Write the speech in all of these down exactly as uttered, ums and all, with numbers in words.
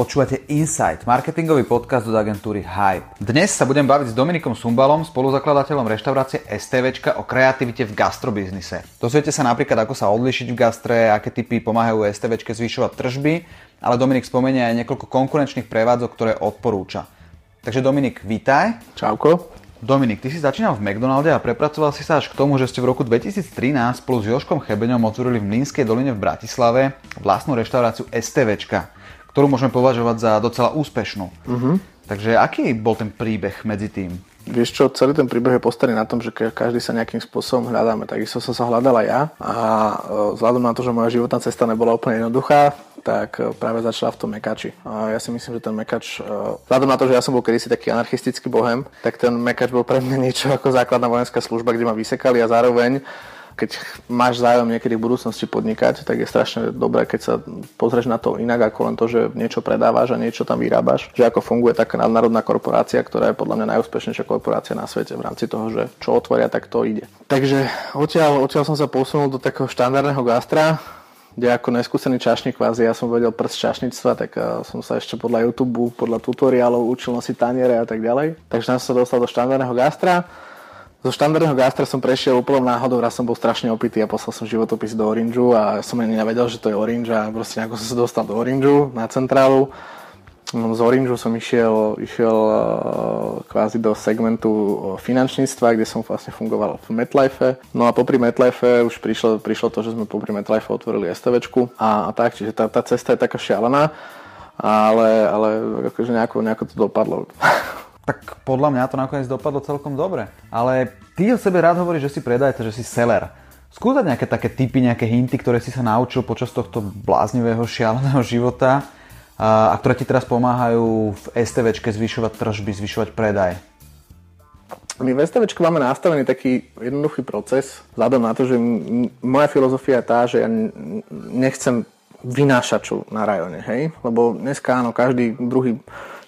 Počúvate Insight, marketingový podcast od agentúry Hype. Dnes sa budem baviť s Dominikom Sumbalom, spoluzakladateľom reštaurácie STVčka o kreativite v gastrobiznise. Dozviete sa napríklad, ako sa odlišiť v gastre, aké typy pomáhajú STVčke zvyšovať tržby, ale Dominik spomenie aj niekoľko konkurenčných prevádzok, ktoré odporúča. Takže Dominik, vítaj. Čauko. Dominik, ty si začínal v McDonalde a prepracoval si sa až k tomu, že ste v roku dvetisíctrinásť spolu s Jožkom Chebeňom otvorili v Mlynskej doline v Bratislave vlastnú reštauráciu STVčka, ktorú môžeme považovať za docela úspešnú. Uh-huh. Takže aký bol ten príbeh medzi tým? Vieš čo, celý ten príbeh je postavený na tom, že každý sa nejakým spôsobom hľadáme. Takisto som sa hľadala ja a vzhľadom na to, že moja životná cesta nebola úplne jednoduchá, tak práve začala v tom mekači. A ja si myslím, že ten mekač, vzhľadom na to, že ja som bol kedysi taký anarchistický bohem, tak ten mekač bol pre mňa niečo ako základná vojenská služba, kde ma vysekali a zároveň, keď máš záujem niekedy v budúcnosti podnikať, tak je strašne dobré, keď sa pozrieš na to inak ako len to, že niečo predávaš a niečo tam vyrábaš. Že ako funguje taká nadnárodná korporácia, ktorá je podľa mňa najúspešnejšia korporácia na svete v rámci toho, že čo otvoria, tak to ide. Takže odtiaľ, odtiaľ som sa posunul do takého štandardného gastra, kde ako neskúsený čašník kvázi, ja som vedel prst čašníctva, tak som sa ešte podľa YouTube, podľa tutoriálov učil nosiť taniere a tak ďalej. Takže som sa dostal do štandardného gastra. Zo štandardného gastra som prešiel úplnou náhodou, raz som bol strašne opitý a poslal som životopis do Orangeu a som ani nevedel, že to je Orange a proste nejako som sa dostal do Orangeu na centrálu. Z Orangeu som išiel, išiel kvázi do segmentu finančníctva, kde som vlastne fungoval v Metlife. No a popri Metlife už prišlo, prišlo to, že sme popri Metlife otvorili STVčku a, a tak, čiže tá, tá cesta je taká šialená, ale, ale akože nejako, nejako to dopadlo. Tak podľa mňa to nakoniec dopadlo celkom dobre. Ale ty o sebe rád hovoríš, že si predajca, že si seller. Skúsať nejaké také tipy, nejaké hinty, ktoré si sa naučil počas tohto bláznivého, šialeného života a ktoré ti teraz pomáhajú v STVčke zvyšovať tržby, zvyšovať predaj. My v STVčku máme nastavený taký jednoduchý proces, vzhľadom na to, že m- moja filozofia je tá, že ja n- nechcem vynášaču na rajone, hej? Lebo dneska áno, každý druhý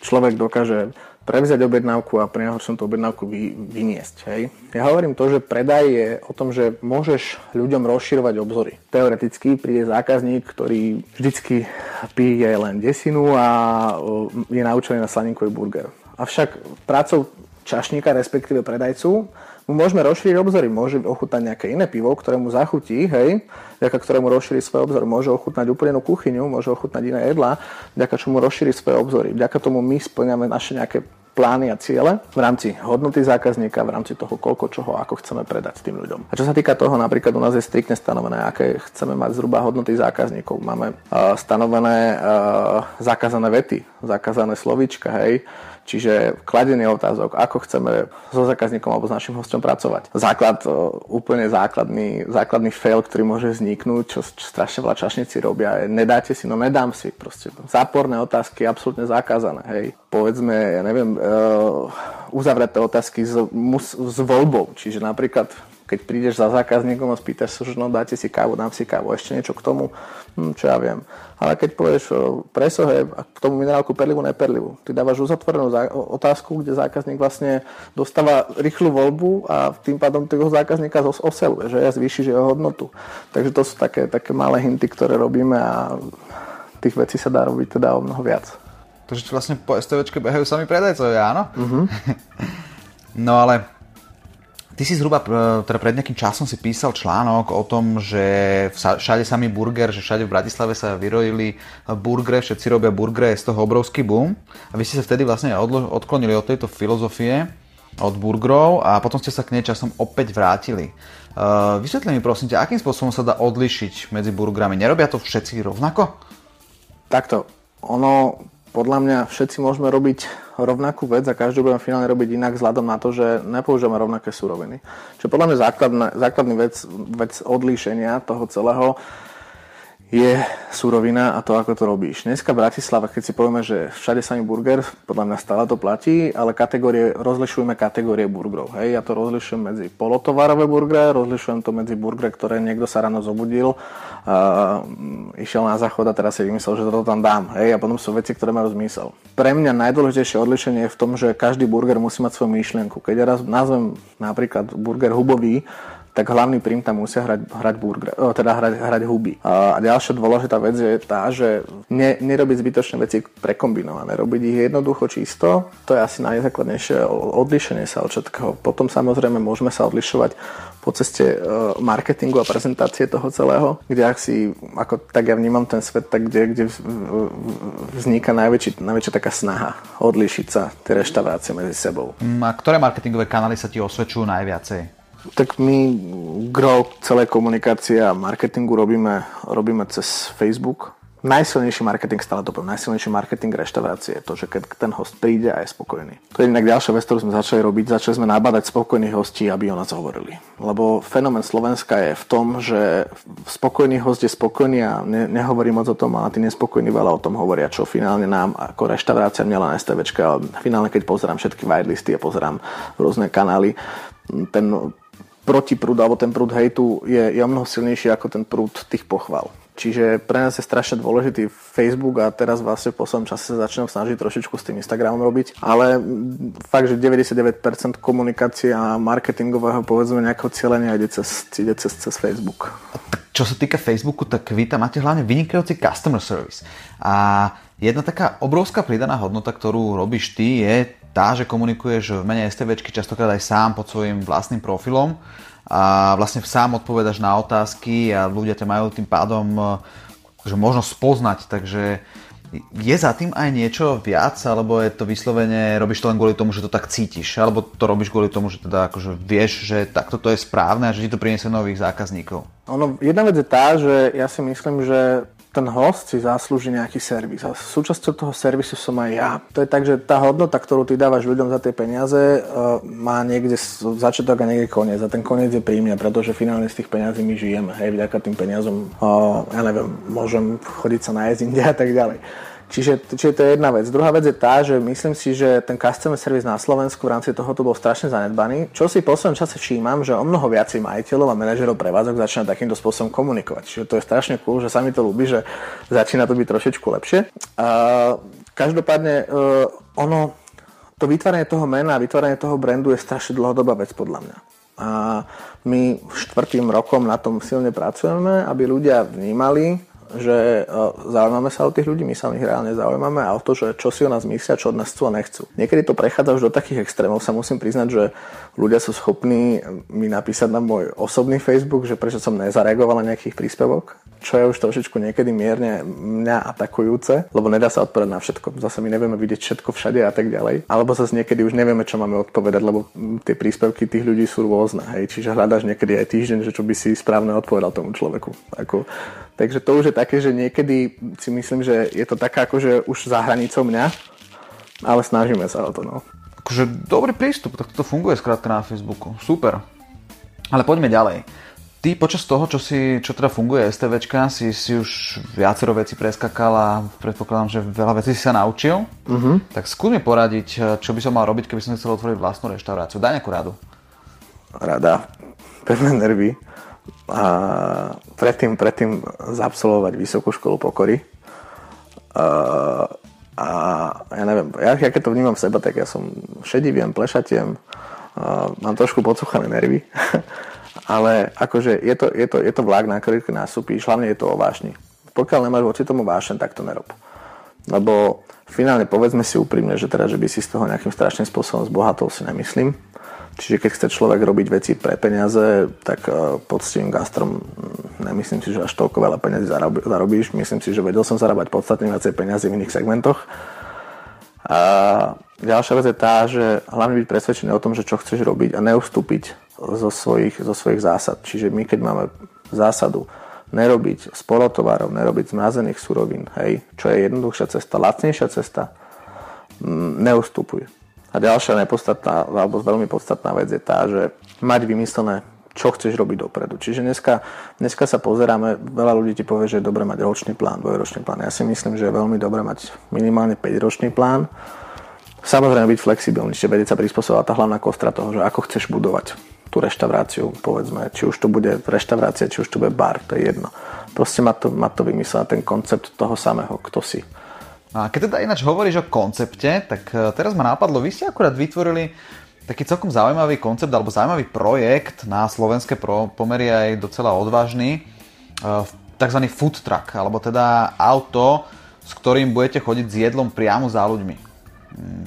človek dokáže prevziať objednávku a pre najhoršom tú objednávku vy, vyniesť. Hej. Ja hovorím to, že predaj je o tom, že môžeš ľuďom rozširovať obzory. Teoreticky príde zákazník, ktorý vždycky pije len desinu a je naučený na slaninkový burger. Avšak prácou čašníka, respektíve predajcu, mu môžeme rozšíriť obzory. Môže ochutnať nejaké iné pivo, ktoré mu zachutí, hej, vďaka ktorému rozšíri svoj obzor. Môže ochutnať úplne inú kuchyňu, môže ochutnať iné jedlá, vďaka čomu rozšíri svoje obzory. Vďaka tomu my splňame naše nejaké plány a ciele v rámci hodnoty zákazníka, v rámci toho, koľko čoho ako chceme predať tým ľuďom. A čo sa týka toho, napríklad u nás je striktne stanovené, aké chceme mať zhruba hodnoty zákazníkov. Máme uh, stanovené uh, zakázané vety, zakázané slovíčka, hej. Čiže kladenie otázok, ako chceme so zákazníkom alebo s našim hosťom pracovať. Základ, úplne základný, základný fail, ktorý môže vzniknúť, čo, čo strašne veľa čašníci robia, je nedáte si, no nedám si. Proste záporné otázky, absolútne zakázané. Hej. Povedzme, ja neviem, uh, uzavreté otázky s, mus, s voľbou. Čiže napríklad, keď prídeš za zákazníkom a spýtaš sa, že no dáte si kávu, dám si kávu, ešte niečo k tomu, hm, čo ja viem. Ale keď povieš presohe a k tomu minerálku perlivú, neperlivú, ty dávaš uzatvorenú zá- otázku, kde zákazník vlastne dostáva rýchlu voľbu a tým pádom toho zákazníka oseluje, že ja zvýšiš jeho hodnotu. Takže to sú také, také malé hinty, ktoré robíme a tých vecí sa dá robiť teda o mnoho viac. Takže vlastne po STVčke behajú sami predajcovia, áno? Uh-huh. No ale ty si zhruba teda pred nejakým časom si písal článok o tom, že všade samý burger, že všade v Bratislave sa vyrojili burgre, všetci robia burgre, je z toho obrovský boom. A vy ste sa vtedy vlastne odlo- odklonili od tejto filozofie, od burgerov a potom ste sa k nej časom opäť vrátili. Uh, vysvetli mi prosím ťa, akým spôsobom sa dá odlišiť medzi burgrami? Nerobia to všetci rovnako? Takto, ono... Podľa mňa všetci môžeme robiť rovnakú vec a každý budeme finálne robiť inak vzhľadom na to, že nepoužívame rovnaké suroviny. Čo podľa mňa základná, základný vec, vec odlíšenia toho celého je surovina a to, ako to robíš. Dneska v Bratislave, keď si povieme, že všade samý burger, podľa mňa stále to platí, ale kategórie, rozlišujeme kategórie burgerov. Hej? Ja to rozlišujem medzi polotovarové burgery, rozlišujem to medzi burgery, ktoré niekto sa ráno zobudil, Uh, išiel na záchod a teraz si vymyslel, že toto tam dám. Hej, a potom sú veci, ktoré majú zmysel. Pre mňa najdôležitejšie odlišenie je v tom, že každý burger musí mať svoju myšlienku. Keď ja raz nazvem napríklad burger hubový, tak hlavný prím tam musia hrať, hrať, burger, teda hrať, hrať huby. A ďalšia dôležitá vec je tá, že ne, nerobiť zbytočné veci prekombinované, robiť ich jednoducho čisto, to je asi najzákladnejšie odlišenie sa od všetkého. Potom samozrejme môžeme sa odlišovať po ceste marketingu a prezentácie toho celého, kde ak si, ako tak ja vnímam ten svet, tak kde, kde vzniká najväčší, najväčšia taká snaha odlišiť sa tie reštaurácie medzi sebou. A ktoré marketingové kanály sa ti osvedčujú najviacej? Tak my gro celé komunikácie a marketingu robíme, robíme cez Facebook. Najsilnejší marketing, stále to poviem, najsilnejší marketing reštaurácie je to, že keď ten host príde a je spokojný. To je inak ďalšia vec, ktorú sme začali robiť. Začali sme nabádať spokojných hostí, aby o nás hovorili. Lebo fenomén Slovenska je v tom, že spokojný host je spokojný a ne, nehovorí moc o tom, ale tí nespokojní veľa o tom hovoria, čo finálne nám ako reštaurácia, nielen STVčka, ale finálne keď pozerám všetky whitelisty a pozerám rôzne kanály, ten protiprúd alebo ten prúd hejtu je, je o mnoho silnejší ako ten prúd tých pochvál. Čiže pre nás je strašne dôležitý Facebook a teraz vlastne v poslednom čase sa začínam snažiť trošičku s tým Instagramom robiť, ale fakt, že deväťdesiatdeväť percent komunikácie a marketingového, povedzme, nejakého cieľenia ide cez, ide cez, cez Facebook. Čo sa týka Facebooku, tak vy tam máte hlavne vynikajúci customer service. A jedna taká obrovská pridaná hodnota, ktorú robíš ty, je tá, že komunikuješ v mene STVčky častokrát aj sám pod svojím vlastným profilom a vlastne sám odpovedaš na otázky a ľudia ťa majú tým pádom že možno spoznať, takže je za tým aj niečo viac, alebo je to vyslovene, robíš to len kvôli tomu, že to tak cítiš, alebo to robíš kvôli tomu, že teda akože vieš, že takto to je správne a že ti to priniesie nových zákazníkov? Ono, jedna vec je tá, že ja si myslím, že ten host si zaslúži nejaký servis a súčasťou toho servisu som aj ja. To je tak, že tá hodnota, ktorú ty dávaš ľuďom za tie peniaze, má niekde začiatok a niekde koniec a ten koniec je pri mne, pretože finálne z tých peniazí my žijeme. Hej, vďaka tým peniazom, ja neviem, môžem chodiť sa nájsť inde a tak ďalej. Čiže, čiže to je jedna vec. Druhá vec je tá, že myslím si, že ten customer service na Slovensku v rámci tohoto bol strašne zanedbaný. Čo si v poslednom čase všímam, že o mnoho viacej majiteľov a manažerov prevádzok začína takýmto spôsobom komunikovať. Čiže to je strašne cool, že sa mi to ľúbi, že začína to byť trošičku lepšie. Uh, každopádne uh, ono, to vytváranie toho mena a vytváranie toho brandu je strašne dlhodobá vec podľa mňa. A my štvrtým rokom na tom silne pracujeme, aby ľudia vnímali, že zaujímame sa o tých ľudí, my sa o nich reálne zaujímame a o to, že čo si o nás myslia, čo od nás chcú a nechcú. Niekedy to prechádza už do takých extrémov, sa musím priznať, že ľudia sú schopní mi napísať na môj osobný Facebook, že prečo som nezareagoval na nejakých príspevok, čo je už trošičku niekedy mierne mňa atakujúce, lebo nedá sa odpovedať na všetko. Zase my nevieme vidieť všetko všade a tak ďalej. Alebo zase niekedy už nevieme, čo máme odpovedať, lebo tie príspevky tých ľudí sú rôzne, hej. Čiže hľadaš niekedy aj týždeň, že čo by si správne odpovedal tomu človeku. Ako, takže to už je také, že niekedy si myslím, že je to taká akože už za hranicou mňa, ale snažíme sa o to, no. Akože dobrý prístup, tak toto funguje skrátka na Facebooku, super. Ale poďme ďalej. Ty počas toho, čo, si, čo teda funguje STVčka, si, si už viacero vecí preskakal a predpokladám, že veľa vecí si sa naučil. Uh-huh. Tak skús mi poradiť, čo by som mal robiť, keby som chcel otvoriť vlastnú reštauráciu. Daj nejakú radu. Rada. Pevné nervy. A predtým, predtým zaabsolvovať vysokú školu pokory a, a ja neviem, ja, ja keď to vnímam v seba, tak ja som šediviem, plešatiem a mám trošku podsúchané nervy ale akože je to, je to, je to vlak, na ktorý nasúpíš, hlavne je to o vášni. Pokiaľ nemáš voči tomu vášen, tak to nerob, lebo finálne povedzme si úprimne, že teda, že by si z toho nejakým strašným spôsobom zbohatol, si nemyslím. Čiže keď chce človek robiť veci pre peniaze, tak poctivým gastrom nemyslím si, že až toľko veľa peniazy zarobíš. Myslím si, že vedel som zarábať podstatne viacej peniazy v iných segmentoch. A ďalšia vec je tá, že hlavne byť presvedčený o tom, že čo chceš robiť a neustúpiť zo svojich, zo svojich zásad. Čiže my keď máme zásadu nerobiť spolotovarov, nerobiť zmrazených surovín, hej, čo je jednoduchšia cesta, lacnejšia cesta, neustupuj. A ďalšia nepodstatná, alebo veľmi podstatná vec je tá, že mať vymyslené, čo chceš robiť dopredu. Čiže dneska, dneska sa pozeráme, veľa ľudí ti povie, že je dobre mať ročný plán, dvojročný plán. Ja si myslím, že je veľmi dobre mať minimálne päťročný plán. Samozrejme byť flexibilný, čiže vedieť sa prispôsobovať, tá hlavná kostra toho, že ako chceš budovať tú reštauráciu, povedzme, či už to bude reštaurácia, či už to bude bar, to je jedno. Proste má to, má to vymyslené, ten koncept toho samého, kto si. A keď teda ináč hovoríš o koncepte, tak teraz ma napadlo, vy ste akurát vytvorili taký celkom zaujímavý koncept alebo zaujímavý projekt na slovenské pomery, aj docela odvážny, takzvaný food truck, alebo teda auto, s ktorým budete chodiť s jedlom priamo za ľuďmi.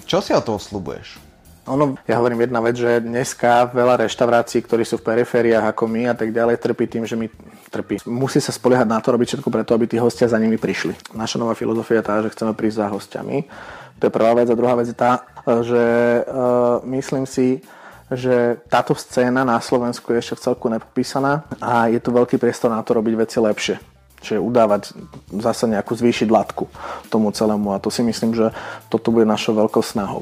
Čo si od toho sľubuješ? Ono, ja hovorím jedna vec, že dneska veľa reštaurácií, ktorí sú v perifériách ako my a tak ďalej, trpí tým, že my trpí. Musí sa spoliehať na to, robiť všetko preto, aby tí hostia za nimi prišli. Naša nová filozofia je tá, že chceme prísť za hostiami. To je prvá vec. A druhá vec je tá, že uh, myslím si, že táto scéna na Slovensku je ešte v celku nepopísaná a je tu veľký priestor na to robiť veci lepšie. Čiže udávať, zase nejakú zvýšiť latku tomu celému. A to si myslím, že toto bude našou veľkou snahou.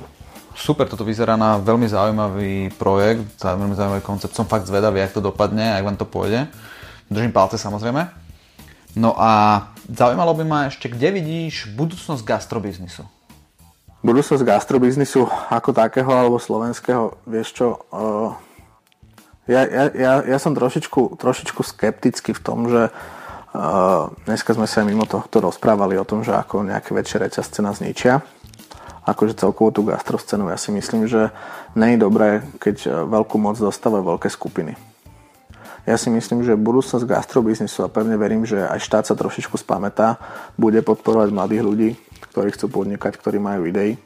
Super, toto vyzerá na veľmi zaujímavý projekt, veľmi zaujímavý koncept. Som fakt zvedavý, jak to dopadne, jak vám to pôjde. Držím palce, samozrejme. No a zaujímalo by ma ešte, kde vidíš budúcnosť gastrobiznisu? Budúcnosť gastrobiznisu ako takého alebo slovenského, vieš čo... Uh, ja, ja, ja, ja som trošičku, trošičku skeptický v tom, že uh, dneska sme sa aj mimo tohto rozprávali o tom, že ako nejaké väčšie reťazce nás ničia. Akože celkovo tú gastroscénu. Ja si myslím, že nie je dobré, keď veľkú moc dostávajú veľké skupiny. Ja si myslím, že budúcnosť gastrobiznisu, a pevne verím, že aj štát sa trošičku spamätá, bude podporovať mladých ľudí, ktorí chcú podnikať, ktorí majú idei.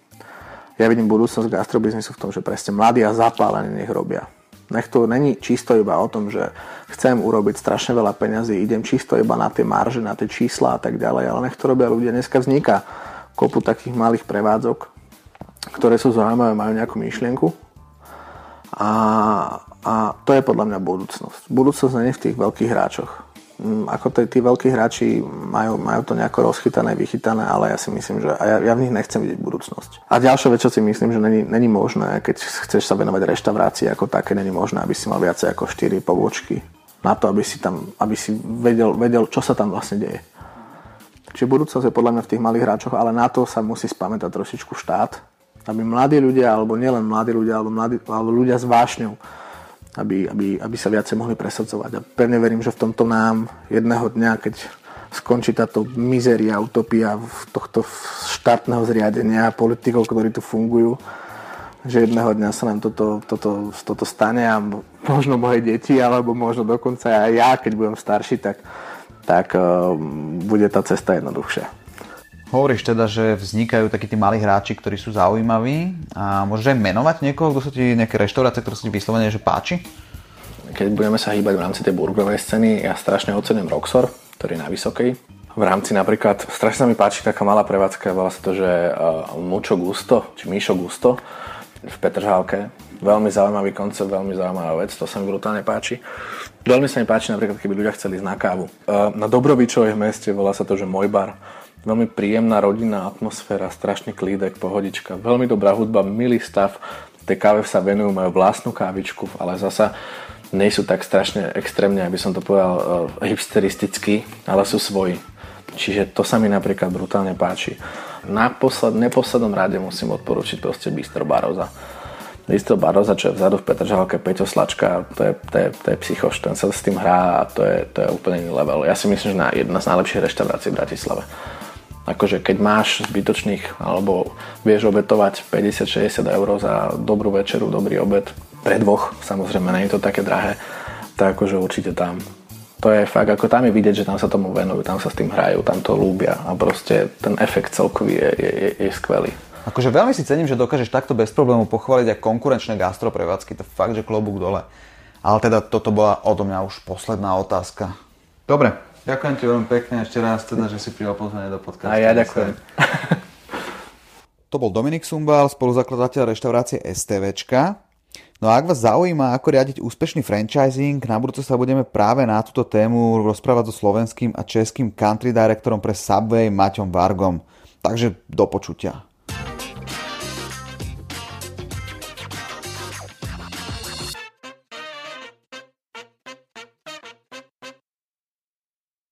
Ja vidím budúcnosť gastrobiznisu v tom, že presne mladí a zapálení nech robia. Nech to není čisto iba o tom, že chcem urobiť strašne veľa peňazí, idem čisto iba na tie marže, na tie čísla a tak ďalej, ale nech to robia ľudia. Dneska vzniká kopu takých malých prevádzok, ktoré sú zaujímavé, majú nejakú myšlienku a, a to je podľa mňa budúcnosť. Budúcnosť nie je v tých veľkých hráčoch. Ako to, tí veľkí hráči majú, majú to nejako rozchytané, vychytané, ale ja si myslím, že ja, ja v nich nechcem vidieť budúcnosť. A ďalšia vec, čo si myslím, že není, není možné, keď chceš sa venovať reštaurácii ako také, není možné, aby si mal viacej ako štyri pobočky na to, aby si, tam, aby si vedel, vedel, čo sa tam vlastne deje. Čiže budúcnosť je podľa mňa v tých malých hráčoch, ale na to sa musí spamätať trošičku štát, aby mladí ľudia, alebo nielen mladí ľudia, alebo, mladí, alebo ľudia s vášňou, aby, aby, aby sa viacej mohli presadzovať. A pevne verím, že v tomto nám jedného dňa, keď skončí táto mizeria, utopia tohto štátneho zriadenia a politikov, ktorí tu fungujú, že jedného dňa sa nám toto, toto, toto stane a možno moje deti, alebo možno dokonca aj ja, keď budem starší, tak tak uh, bude tá cesta jednoduchšia. Hovoríš teda, že vznikajú takí tí malí hráči, ktorí sú zaujímaví a môžeš aj menovať niekoho, kto sú ti nejaké reštaurácie, ktoré sú ti vyslovene, že páči? Keď budeme sa hýbať v rámci tej burgerovej scény, ja strašne ocením Roxor, ktorý je na Vysokej. V rámci napríklad, strašne sa mi páči taká malá prevádzka, volá sa to, že uh, Mišo Gusto, či Mišo Gusto v Petržálke. Veľmi zaujímavý koncept, veľmi zaujímavá vec, to sa mi brutálne páči. Veľmi sa mi páči napríklad, keby ľudia chceli ísť na kávu. Na Dobrovičovej meste, volá sa to, že Môj bar. Veľmi príjemná rodinná atmosféra, strašný klídek, pohodička, veľmi dobrá hudba, milý stav. Tej káve sa venujú, majú vlastnú kávičku, ale zasa nie sú tak strašne extrémne, aby som to povedal hipsteristicky, ale sú svoji. Čiže to sa mi napríklad brutálne páči. Na posled, neposlednom rade musím odporučiť proste Bistro Barosa. Bistro Barosa, čo je vzadu v Petržalke, Peťo Slačka, to je, to, je, to je psychoš, ten sa s tým hrá a to je, to je úplne iný level. Ja si myslím, že na jedna z najlepších reštaurácií v Bratislave. Akože keď máš zbytočných, alebo vieš obetovať päťdesiat až šesťdesiat eur za dobrú večeru, dobrý obed, pre dvoch, samozrejme, nie je to také drahé, tak akože určite tam. To je fakt, ako tam je vidieť, že tam sa tomu venujú, tam sa s tým hrajú, tam to ľúbia a proste ten efekt celkový je, je, je, je skvelý. Akože veľmi si cením, že dokážeš takto bez problému pochváliť aj konkurenčné gastroprevádzky. To fakt, že klobúk dole. Ale teda toto bola odo mňa už posledná otázka. Dobre. Ďakujem ti veľmi pekne ešte raz, teda, že si prijal pozvanie do podcastu. A ja ďakujem. To bol Dominik Sumbál, spoluzakladateľ reštaurácie STVčka. No a ak vás zaujíma, ako riadiť úspešný franchising, na budúce sa budeme práve na túto tému rozprávať so slovenským a českým country directorom pre Subway Maťom Vargom. Takže do počutia.